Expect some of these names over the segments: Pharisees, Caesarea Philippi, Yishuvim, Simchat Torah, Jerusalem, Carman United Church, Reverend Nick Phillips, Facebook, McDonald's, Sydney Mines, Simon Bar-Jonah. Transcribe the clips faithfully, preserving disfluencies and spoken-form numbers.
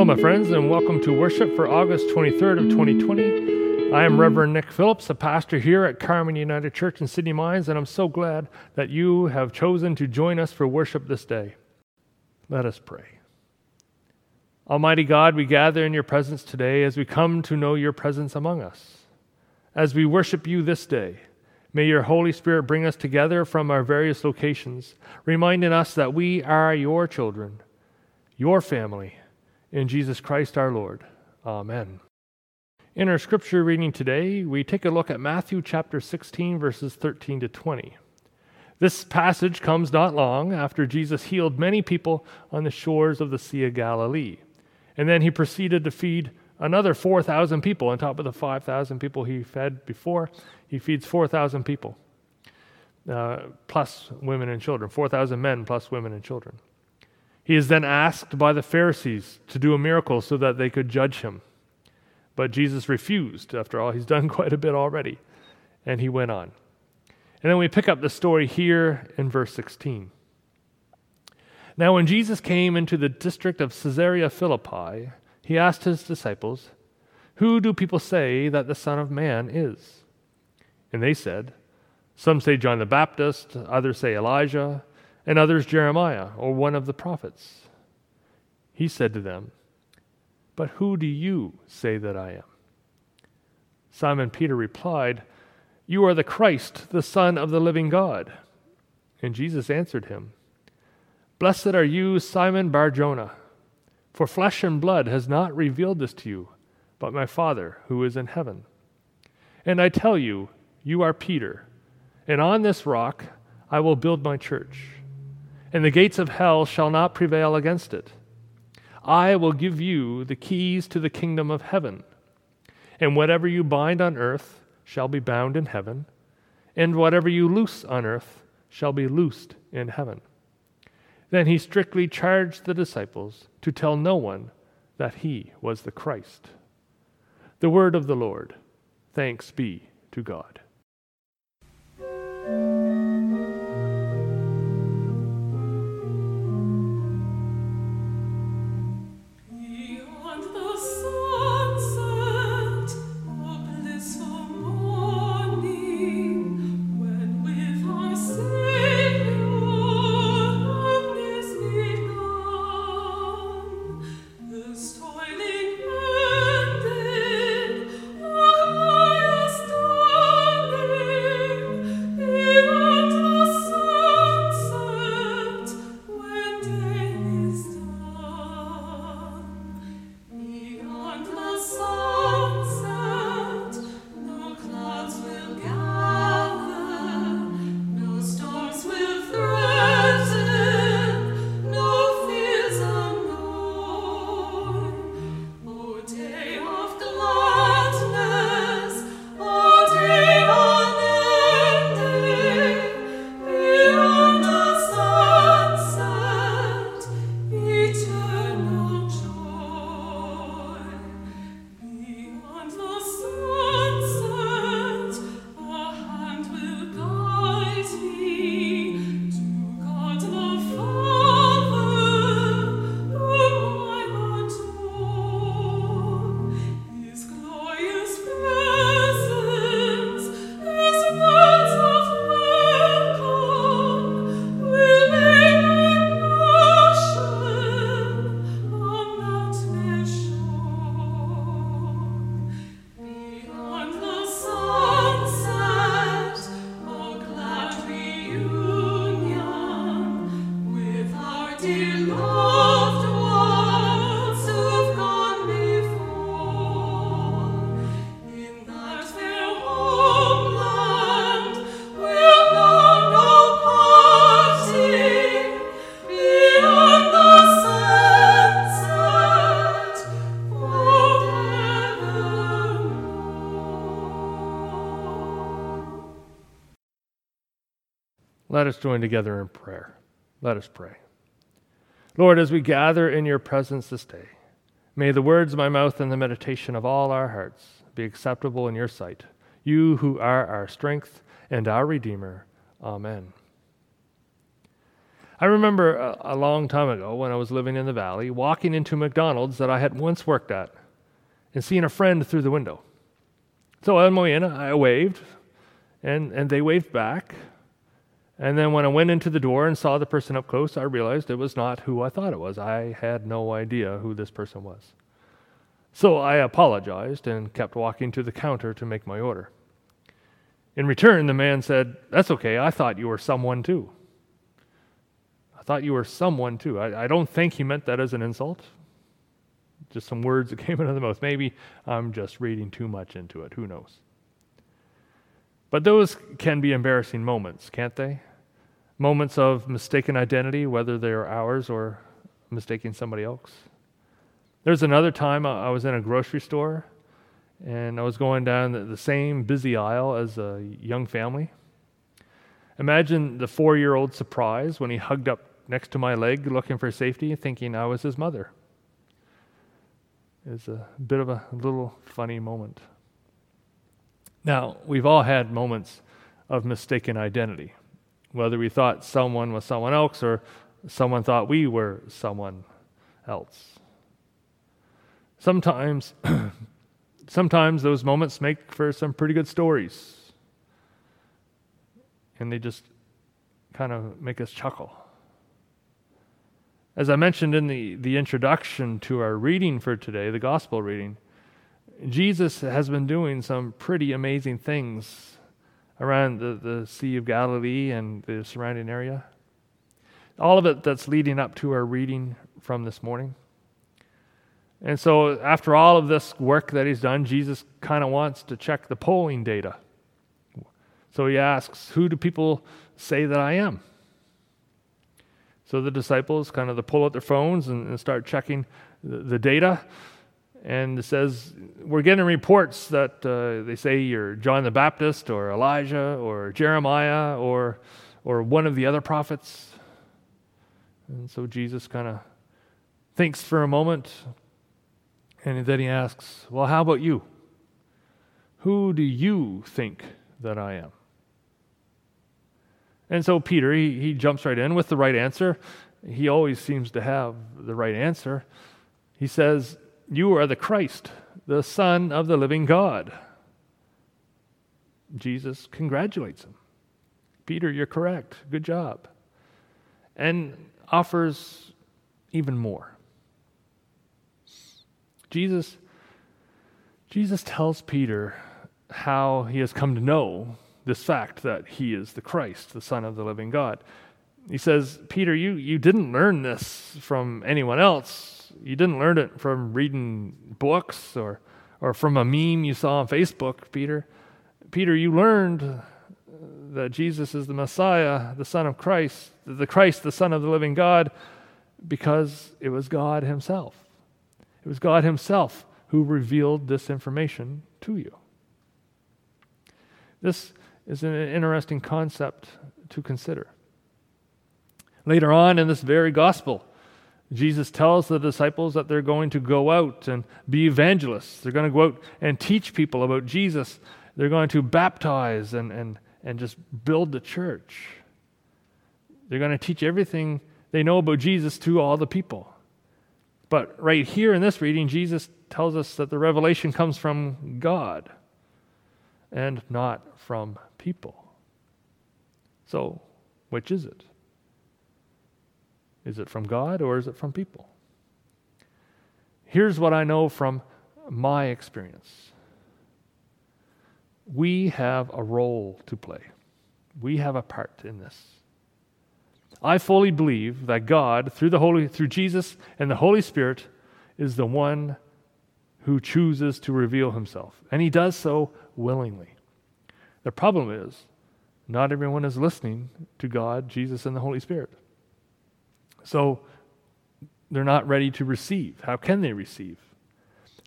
Hello, my friends, and welcome to worship for August twenty-third of twenty twenty. I am Reverend Nick Phillips, a pastor here at Carman United Church in Sydney Mines, and I'm so glad that you have chosen to join us for worship this day. Let us pray. Almighty God, we gather in your presence today as we come to know your presence among us. As we worship you this day, may your Holy Spirit bring us together from our various locations, reminding us that we are your children, your family, in Jesus Christ our Lord. Amen. In our scripture reading today, we take a look at Matthew chapter sixteen, verses thirteen to twenty. This passage comes not long after Jesus healed many people on the shores of the Sea of Galilee. And then he proceeded to feed another four thousand people. On top of the five thousand people he fed before, he feeds four thousand people, uh, plus women and children, four thousand men plus women and children. He is then asked by the Pharisees to do a miracle so that they could judge him. But Jesus refused. After all, he's done quite a bit already. And he went on. And then we pick up the story here in verse sixteen. Now when Jesus came into the district of Caesarea Philippi, he asked his disciples, "Who do people say that the Son of Man is?" And they said, "Some say John the Baptist, others say Elijah, and others Jeremiah, or one of the prophets." He said to them, "But who do you say that I am?" Simon Peter replied, "You are the Christ, the Son of the living God." And Jesus answered him, "Blessed are you, Simon Bar-Jonah, for flesh and blood has not revealed this to you, but my Father who is in heaven. And I tell you, you are Peter, and on this rock I will build my church. And the gates of hell shall not prevail against it. I will give you the keys to the kingdom of heaven. And whatever you bind on earth shall be bound in heaven, and whatever you loose on earth shall be loosed in heaven." Then he strictly charged the disciples to tell no one that he was the Christ. The word of the Lord. Thanks be to God. Let us join together in prayer. Let us pray. Lord, as we gather in your presence this day, may the words of my mouth and the meditation of all our hearts be acceptable in your sight, you who are our strength and our Redeemer. Amen. I remember a, a long time ago when I was living in the valley, walking into McDonald's that I had once worked at and seeing a friend through the window. So on my way in, I waved, and, and they waved back. And then when I went into the door and saw the person up close, I realized it was not who I thought it was. I had no idea who this person was. So I apologized and kept walking to the counter to make my order. In return, the man said, "That's okay, I thought you were someone too." I thought you were someone too. I, I don't think he meant that as an insult. Just some words that came out of the mouth. Maybe I'm just reading too much into it. Who knows? But those can be embarrassing moments, can't they? Moments of mistaken identity, whether they are ours or mistaking somebody else. There's another time I was in a grocery store, and I was going down the same busy aisle as a young family. Imagine the four-year-old's surprise when he hugged up next to my leg looking for safety, thinking I was his mother. It's a bit of a little funny moment. Now, we've all had moments of mistaken identity, whether we thought someone was someone else or someone thought we were someone else. Sometimes, sometimes those moments make for some pretty good stories, and they just kind of make us chuckle. As I mentioned in the, the introduction to our reading for today, the gospel reading, Jesus has been doing some pretty amazing things around the, the Sea of Galilee and the surrounding area. All of it that's leading up to our reading from this morning. And so after all of this work that he's done, Jesus kind of wants to check the polling data. So he asks, "Who do people say that I am?" So the disciples kind of they pull out their phones and, and start checking the, the data. And it says, we're getting reports that uh, they say you're John the Baptist or Elijah or Jeremiah or or one of the other prophets. And so Jesus kind of thinks for a moment, and then he asks, "Well, how about you? Who do you think that I am?" And so Peter, he, he jumps right in with the right answer. He always seems to have the right answer. He says, "You are the Christ, the Son of the living God." Jesus congratulates him. "Peter, you're correct. Good job." And offers even more. Jesus, Jesus tells Peter how he has come to know this fact that he is the Christ, the Son of the living God. He says, "Peter, you, you didn't learn this from anyone else. You didn't learn it from reading books or, or from a meme you saw on Facebook, Peter. Peter, you learned that Jesus is the Messiah, the Son of Christ, the Christ, the Son of the living God, because it was God himself. It was God himself who revealed this information to you." This is an interesting concept to consider. Later on in this very gospel, Jesus tells the disciples that they're going to go out and be evangelists. They're going to go out and teach people about Jesus. They're going to baptize and, and, and just build the church. They're going to teach everything they know about Jesus to all the people. But right here in this reading, Jesus tells us that the revelation comes from God and not from people. So, which is it? Is it from God or is it from people? Here's what I know from my experience. We have a role to play. We have a part in this. I fully believe that God, through the Holy, through Jesus and the Holy Spirit, is the one who chooses to reveal himself. And he does so willingly. The problem is, not everyone is listening to God, Jesus, and the Holy Spirit. So they're not ready to receive. How can they receive?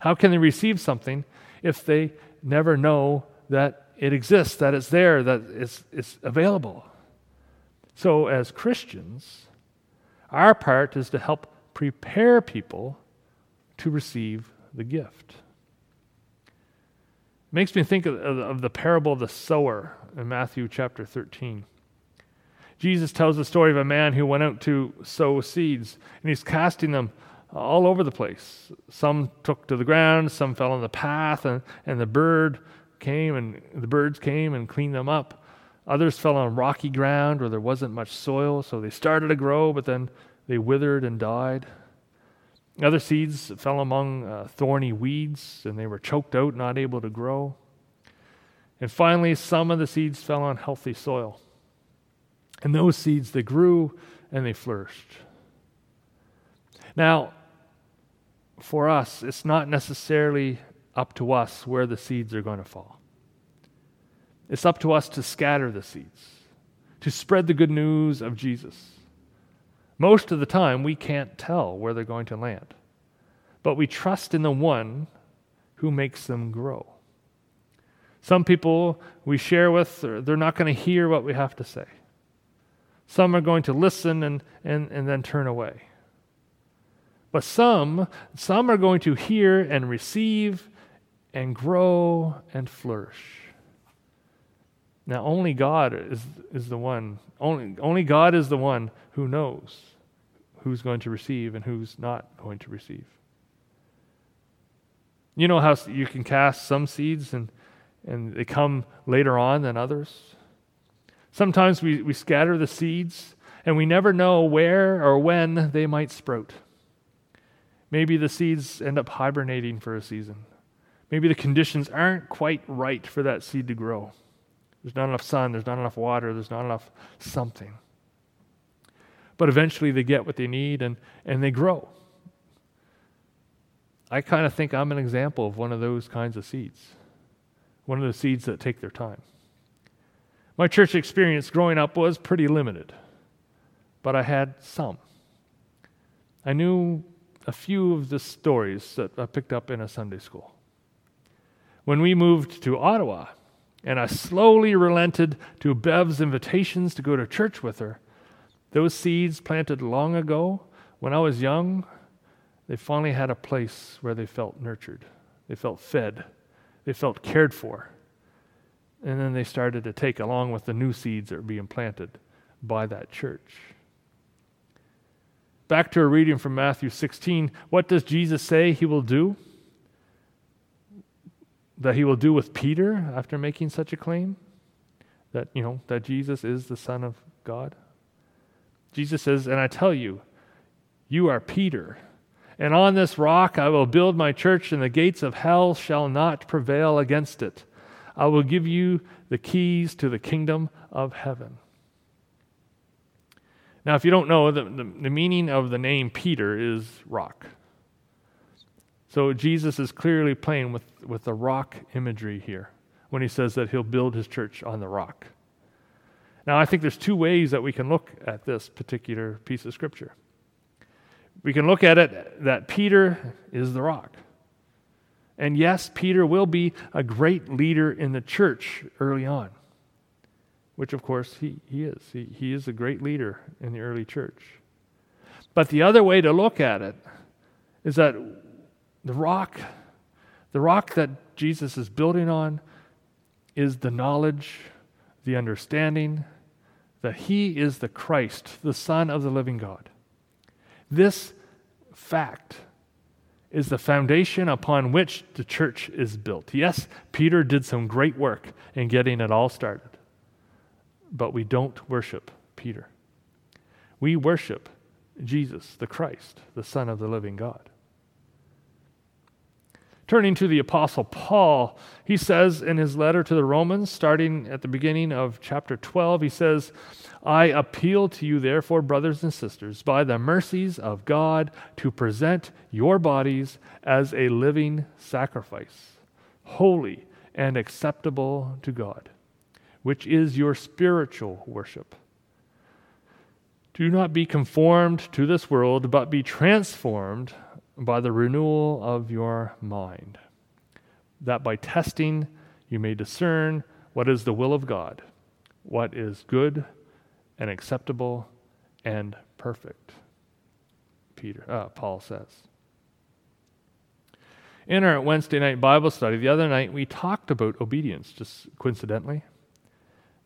How can they receive something if they never know that it exists, that it's there, that it's, it's available? So as Christians, our part is to help prepare people to receive the gift. It makes me think of, of, of the parable of the sower in Matthew chapter thirteen. Jesus tells the story of a man who went out to sow seeds, and he's casting them all over the place. Some took to the ground, some fell on the path, and, and the bird came and the birds came and cleaned them up. Others fell on rocky ground where there wasn't much soil, so they started to grow, but then they withered and died. Other seeds fell among uh, thorny weeds, and they were choked out, not able to grow. And finally, some of the seeds fell on healthy soil. And those seeds, they grew and they flourished. Now, for us, it's not necessarily up to us where the seeds are going to fall. It's up to us to scatter the seeds, to spread the good news of Jesus. Most of the time, we can't tell where they're going to land, but we trust in the one who makes them grow. Some people we share with, they're not going to hear what we have to say. Some are going to listen and, and, and then turn away. But some, some are going to hear and receive and grow and flourish. Now, only God is, is the one, only, only God is the one who knows who's going to receive and who's not going to receive. You know how you can cast some seeds and, and they come later on than others? Sometimes we, we scatter the seeds and we never know where or when they might sprout. Maybe the seeds end up hibernating for a season. Maybe the conditions aren't quite right for that seed to grow. There's not enough sun, there's not enough water, there's not enough something. But eventually they get what they need and, and they grow. I kind of think I'm an example of one of those kinds of seeds. One of the seeds that take their time. My church experience growing up was pretty limited, but I had some. I knew a few of the stories that I picked up in a Sunday school. When we moved to Ottawa, and I slowly relented to Bev's invitations to go to church with her. Those seeds planted long ago, when I was young, they finally had a place where they felt nurtured. They felt fed. They felt cared for. And then they started to take along with the new seeds that were being planted by that church. Back to a reading from Matthew sixteen. What does Jesus say he will do? That he will do with Peter after making such a claim? That, you know, that Jesus is the Son of God? Jesus says, and I tell you, you are Peter, and on this rock I will build my church, and the gates of hell shall not prevail against it. I will give you the keys to the kingdom of heaven. Now, if you don't know, the, the, the meaning of the name Peter is rock. So Jesus is clearly playing with, with the rock imagery here when he says that he'll build his church on the rock. Now, I think there's two ways that we can look at this particular piece of Scripture. We can look at it that Peter is the rock. And yes, Peter will be a great leader in the church early on, which, of course, he, he is. He, he is a great leader in the early church. But the other way to look at it is that The rock, the rock that Jesus is building on is the knowledge, the understanding that he is the Christ, the Son of the living God. This fact is the foundation upon which the church is built. Yes, Peter did some great work in getting it all started, but we don't worship Peter. We worship Jesus, the Christ, the Son of the living God. Turning to the Apostle Paul, he says in his letter to the Romans, starting at the beginning of chapter twelve, he says, I appeal to you, therefore, brothers and sisters, by the mercies of God, to present your bodies as a living sacrifice, holy and acceptable to God, which is your spiritual worship. Do not be conformed to this world, but be transformed by the renewal of your mind, that by testing you may discern what is the will of God, what is good and acceptable and perfect, Peter, uh, Paul says. In our Wednesday night Bible study the other night, we talked about obedience, just coincidentally.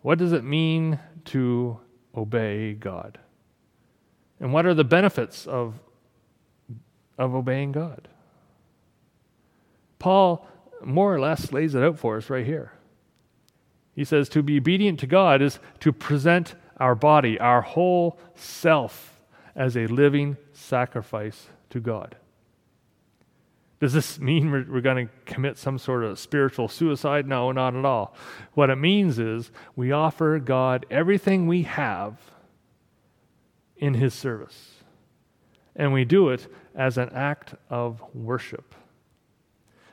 What does it mean to obey God. And what are the benefits of, of obeying God? Paul more or less lays it out for us right here. He says, to be obedient to God is to present our body, our whole self, as a living sacrifice to God. Does this mean we're, we're going to commit some sort of spiritual suicide? No, not at all. What it means is we offer God everything we have in His service. And we do it as an act of worship.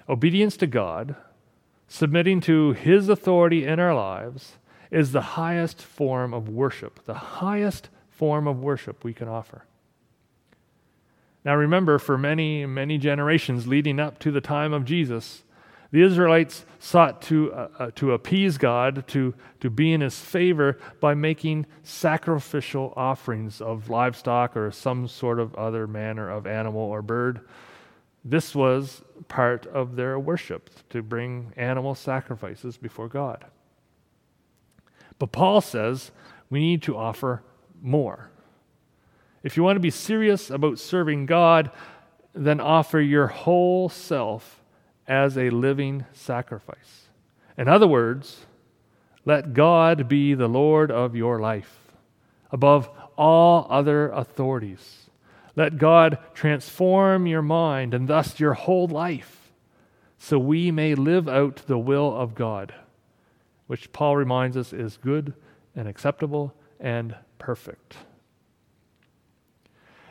Obedience to God, submitting to His authority in our lives, is the highest form of worship, the highest form of worship we can offer. Now remember, for many, many generations leading up to the time of Jesus, the Israelites sought to uh, uh, to appease God, to, to be in His favor by making sacrificial offerings of livestock or some sort of other manner of animal or bird. This was part of their worship, to bring animal sacrifices before God. But Paul says we need to offer more. If you want to be serious about serving God, then offer your whole self as a living sacrifice. In other words, let God be the Lord of your life, above all other authorities. Let God transform your mind and thus your whole life, so we may live out the will of God, which Paul reminds us is good and acceptable and perfect.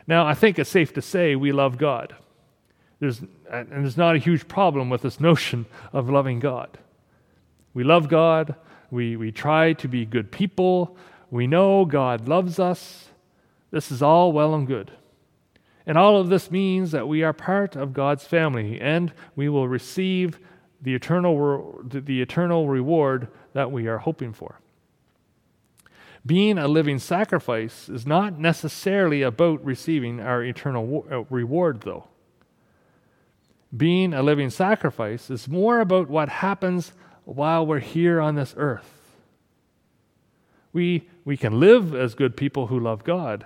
Now, I think it's safe to say we love God. There's, and there's not a huge problem with this notion of loving God. We love God. We, we try to be good people. We know God loves us. This is all well and good. And all of this means that we are part of God's family, and we will receive the eternal, the eternal reward that we are hoping for. Being a living sacrifice is not necessarily about receiving our eternal reward, though. Being a living sacrifice is more about what happens while we're here on this earth. We, we can live as good people who love God,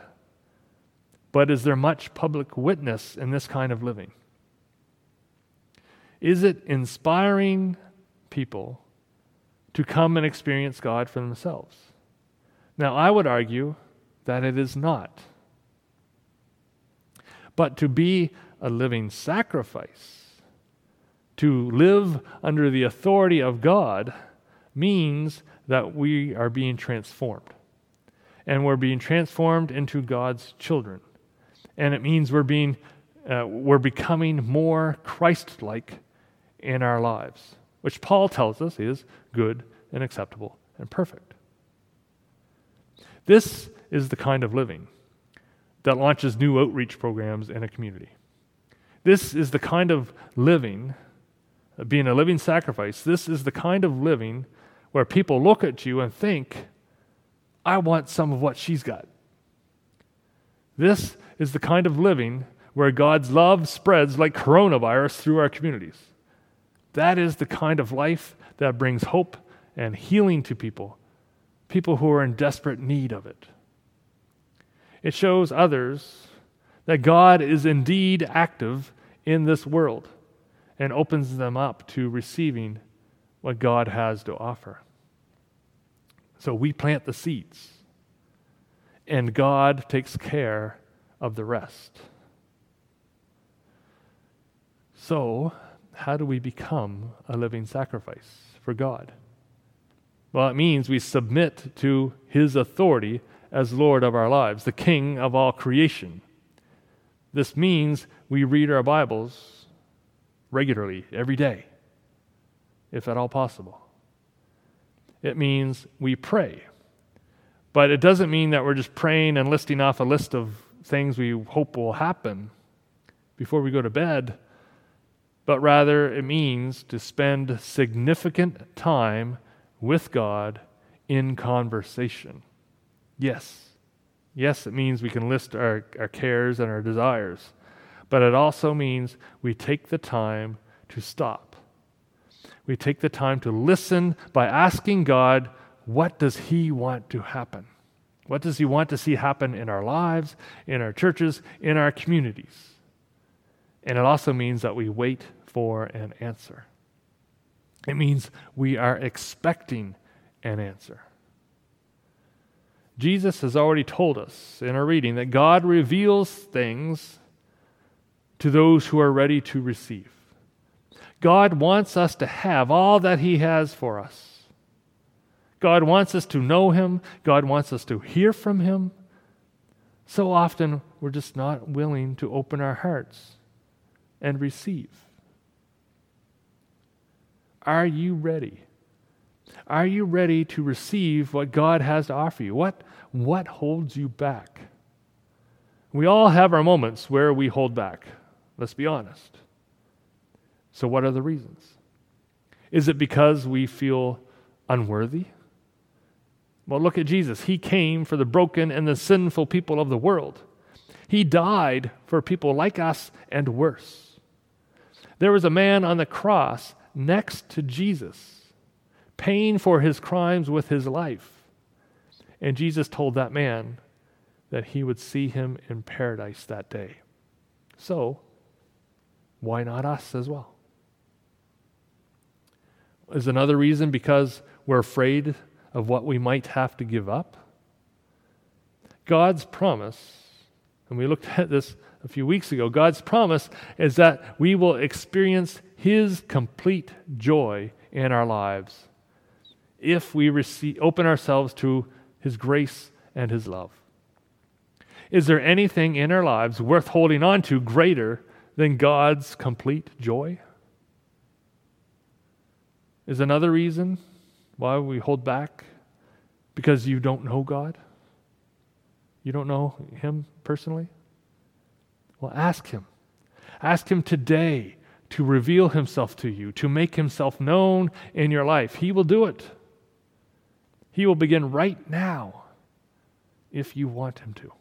but is there much public witness in this kind of living? Is it inspiring people to come and experience God for themselves? Now, I would argue that it is not. But to be a living sacrifice, to live under the authority of God, means that we are being transformed. And we're being transformed into God's children. And it means we're being, uh, we're becoming more Christ-like in our lives, which Paul tells us is good and acceptable and perfect. This is the kind of living that launches new outreach programs in a community. This is the kind of living, being a living sacrifice, this is the kind of living where people look at you and think, I want some of what she's got. This is the kind of living where God's love spreads like coronavirus through our communities. That is the kind of life that brings hope and healing to people. People who are in desperate need of it. It shows others that God is indeed active in this world and opens them up to receiving what God has to offer. So we plant the seeds, and God takes care of the rest. So, how do we become a living sacrifice for God? Well, it means we submit to His authority as Lord of our lives, the King of all creation. This means we read our Bibles regularly, every day, if at all possible. It means we pray. But it doesn't mean that we're just praying and listing off a list of things we hope will happen before we go to bed, but rather it means to spend significant time with God in conversation. Yes. Yes, it means we can list our, our cares and our desires, but it also means we take the time to stop. We take the time to listen by asking God, what does He want to happen? What does he want to see happen in our lives, in our churches, in our communities? And it also means that we wait for an answer. It means we are expecting an answer. Jesus has already told us in our reading that God reveals things to those who are ready to receive. God wants us to have all that he has for us. God wants us to know him. God wants us to hear from him. So often, we're just not willing to open our hearts and receive. Are you ready? Are you ready to receive what God has to offer you? What, what holds you back? We all have our moments where we hold back. Let's be honest. So what are the reasons? Is it because we feel unworthy? Well, look at Jesus. He came for the broken and the sinful people of the world. He died for people like us and worse. There was a man on the cross next to Jesus, paying for his crimes with his life. And Jesus told that man that he would see him in paradise that day. So, why not us as well? Is another reason because we're afraid of what we might have to give up? God's promise, and we looked at this a few weeks ago, God's promise is that we will experience his complete joy in our lives if we receive, open ourselves to his grace and his love. Is there anything in our lives worth holding on to greater than God's complete joy? Is another reason why we hold back because you don't know God? You don't know him personally? Well, ask him. Ask him today to reveal himself to you, to make himself known in your life. He will do it. He will begin right now if you want him to.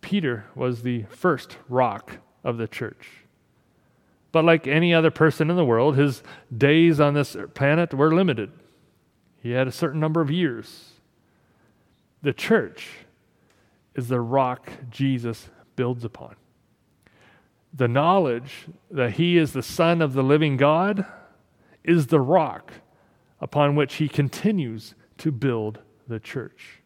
Peter was the first rock of the church. But like any other person in the world, his days on this planet were limited. He had a certain number of years. The church is the rock Jesus builds upon. The knowledge that he is the Son of the living God is the rock upon which he continues to build the church.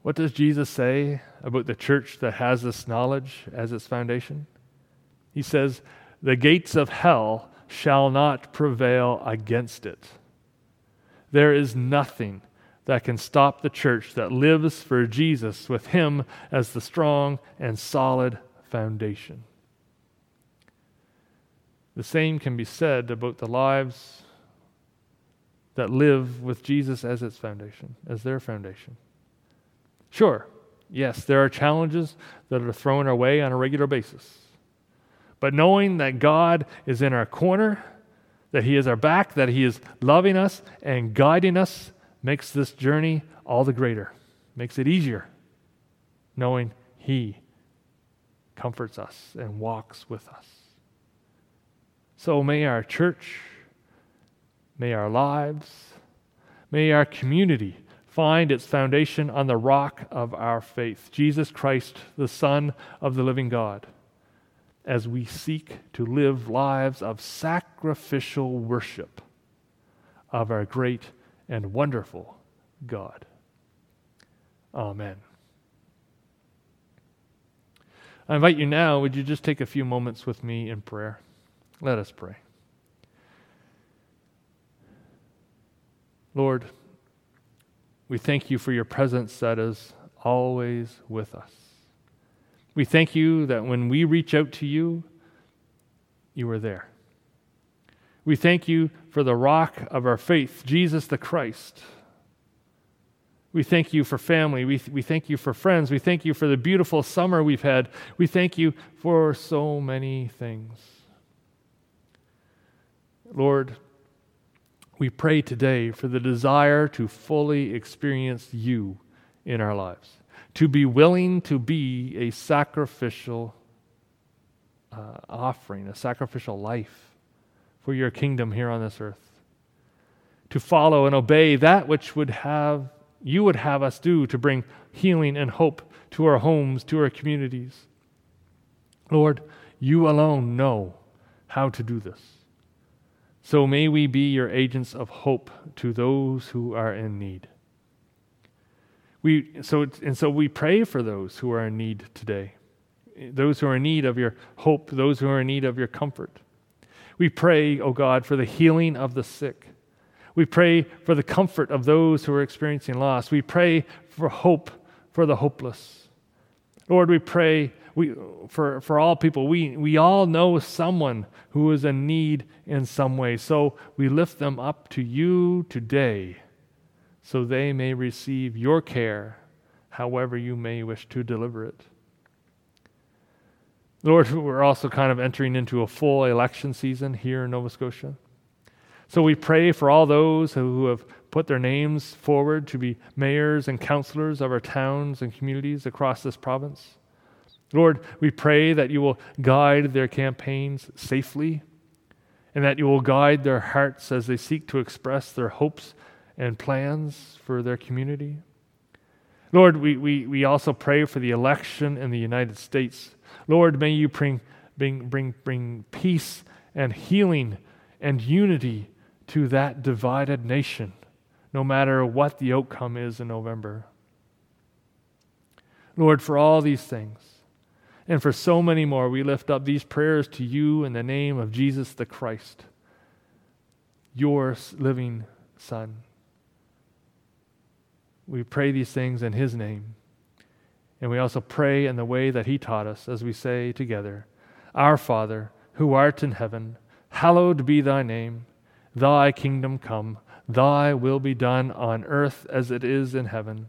What does Jesus say about the church that has this knowledge as its foundation? He says, "The gates of hell shall not prevail against it." There is nothing that can stop the church that lives for Jesus with him as the strong and solid foundation. The same can be said about the lives that live with Jesus as its foundation, as their foundation. Sure, yes, there are challenges that are thrown our way on a regular basis. But knowing that God is in our corner, that he is our back, that he is loving us and guiding us, makes this journey all the greater, makes it easier, knowing he comforts us and walks with us. So may our church, may our lives, may our community find its foundation on the rock of our faith, Jesus Christ, the Son of the living God, as we seek to live lives of sacrificial worship of our great and wonderful God. Amen. I invite you now, would you just take a few moments with me in prayer? Let us pray. Lord, we thank you for your presence that is always with us. We thank you that when we reach out to you, you are there. We thank you for the rock of our faith, Jesus the Christ. We thank you for family. We, th- we thank you for friends. We thank you for the beautiful summer we've had. We thank you for so many things. Lord, we pray today for the desire to fully experience you in our lives, to be willing to be a sacrificial uh, offering, a sacrificial life for your kingdom here on this earth, to follow and obey that which would have you would have us do to bring healing and hope to our homes, to our communities. Lord, you alone know how to do this. So may we be your agents of hope to those who are in need. We so and so we pray for those who are in need today, those who are in need of your hope, those who are in need of your comfort. We pray, O God, for the healing of the sick. We pray for the comfort of those who are experiencing loss. We pray for hope for the hopeless. Lord, we pray we, for, for all people. We, we all know someone who is in need in some way, so we lift them up to you today so they may receive your care, however you may wish to deliver it. Lord, we're also kind of entering into a full election season here in Nova Scotia. So we pray for all those who have put their names forward to be mayors and councillors of our towns and communities across this province. Lord, we pray that you will guide their campaigns safely and that you will guide their hearts as they seek to express their hopes and plans for their community. Lord, we, we, we also pray for the election in the United States. Lord, may you bring, bring, bring, bring peace and healing and unity to that divided nation, no matter what the outcome is in November. Lord, for all these things, and for so many more, we lift up these prayers to you in the name of Jesus the Christ, your living Son. We pray these things in his name, and we also pray in the way that he taught us as we say together, Our Father, who art in heaven, hallowed be thy name. Thy kingdom come, thy will be done on earth as it is in heaven.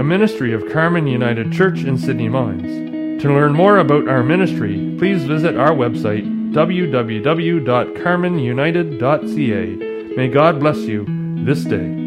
a ministry of Carman United Church in Sydney Mines. To learn more about our ministry, please visit our website, w w w dot carman united dot c a. May God bless you this day.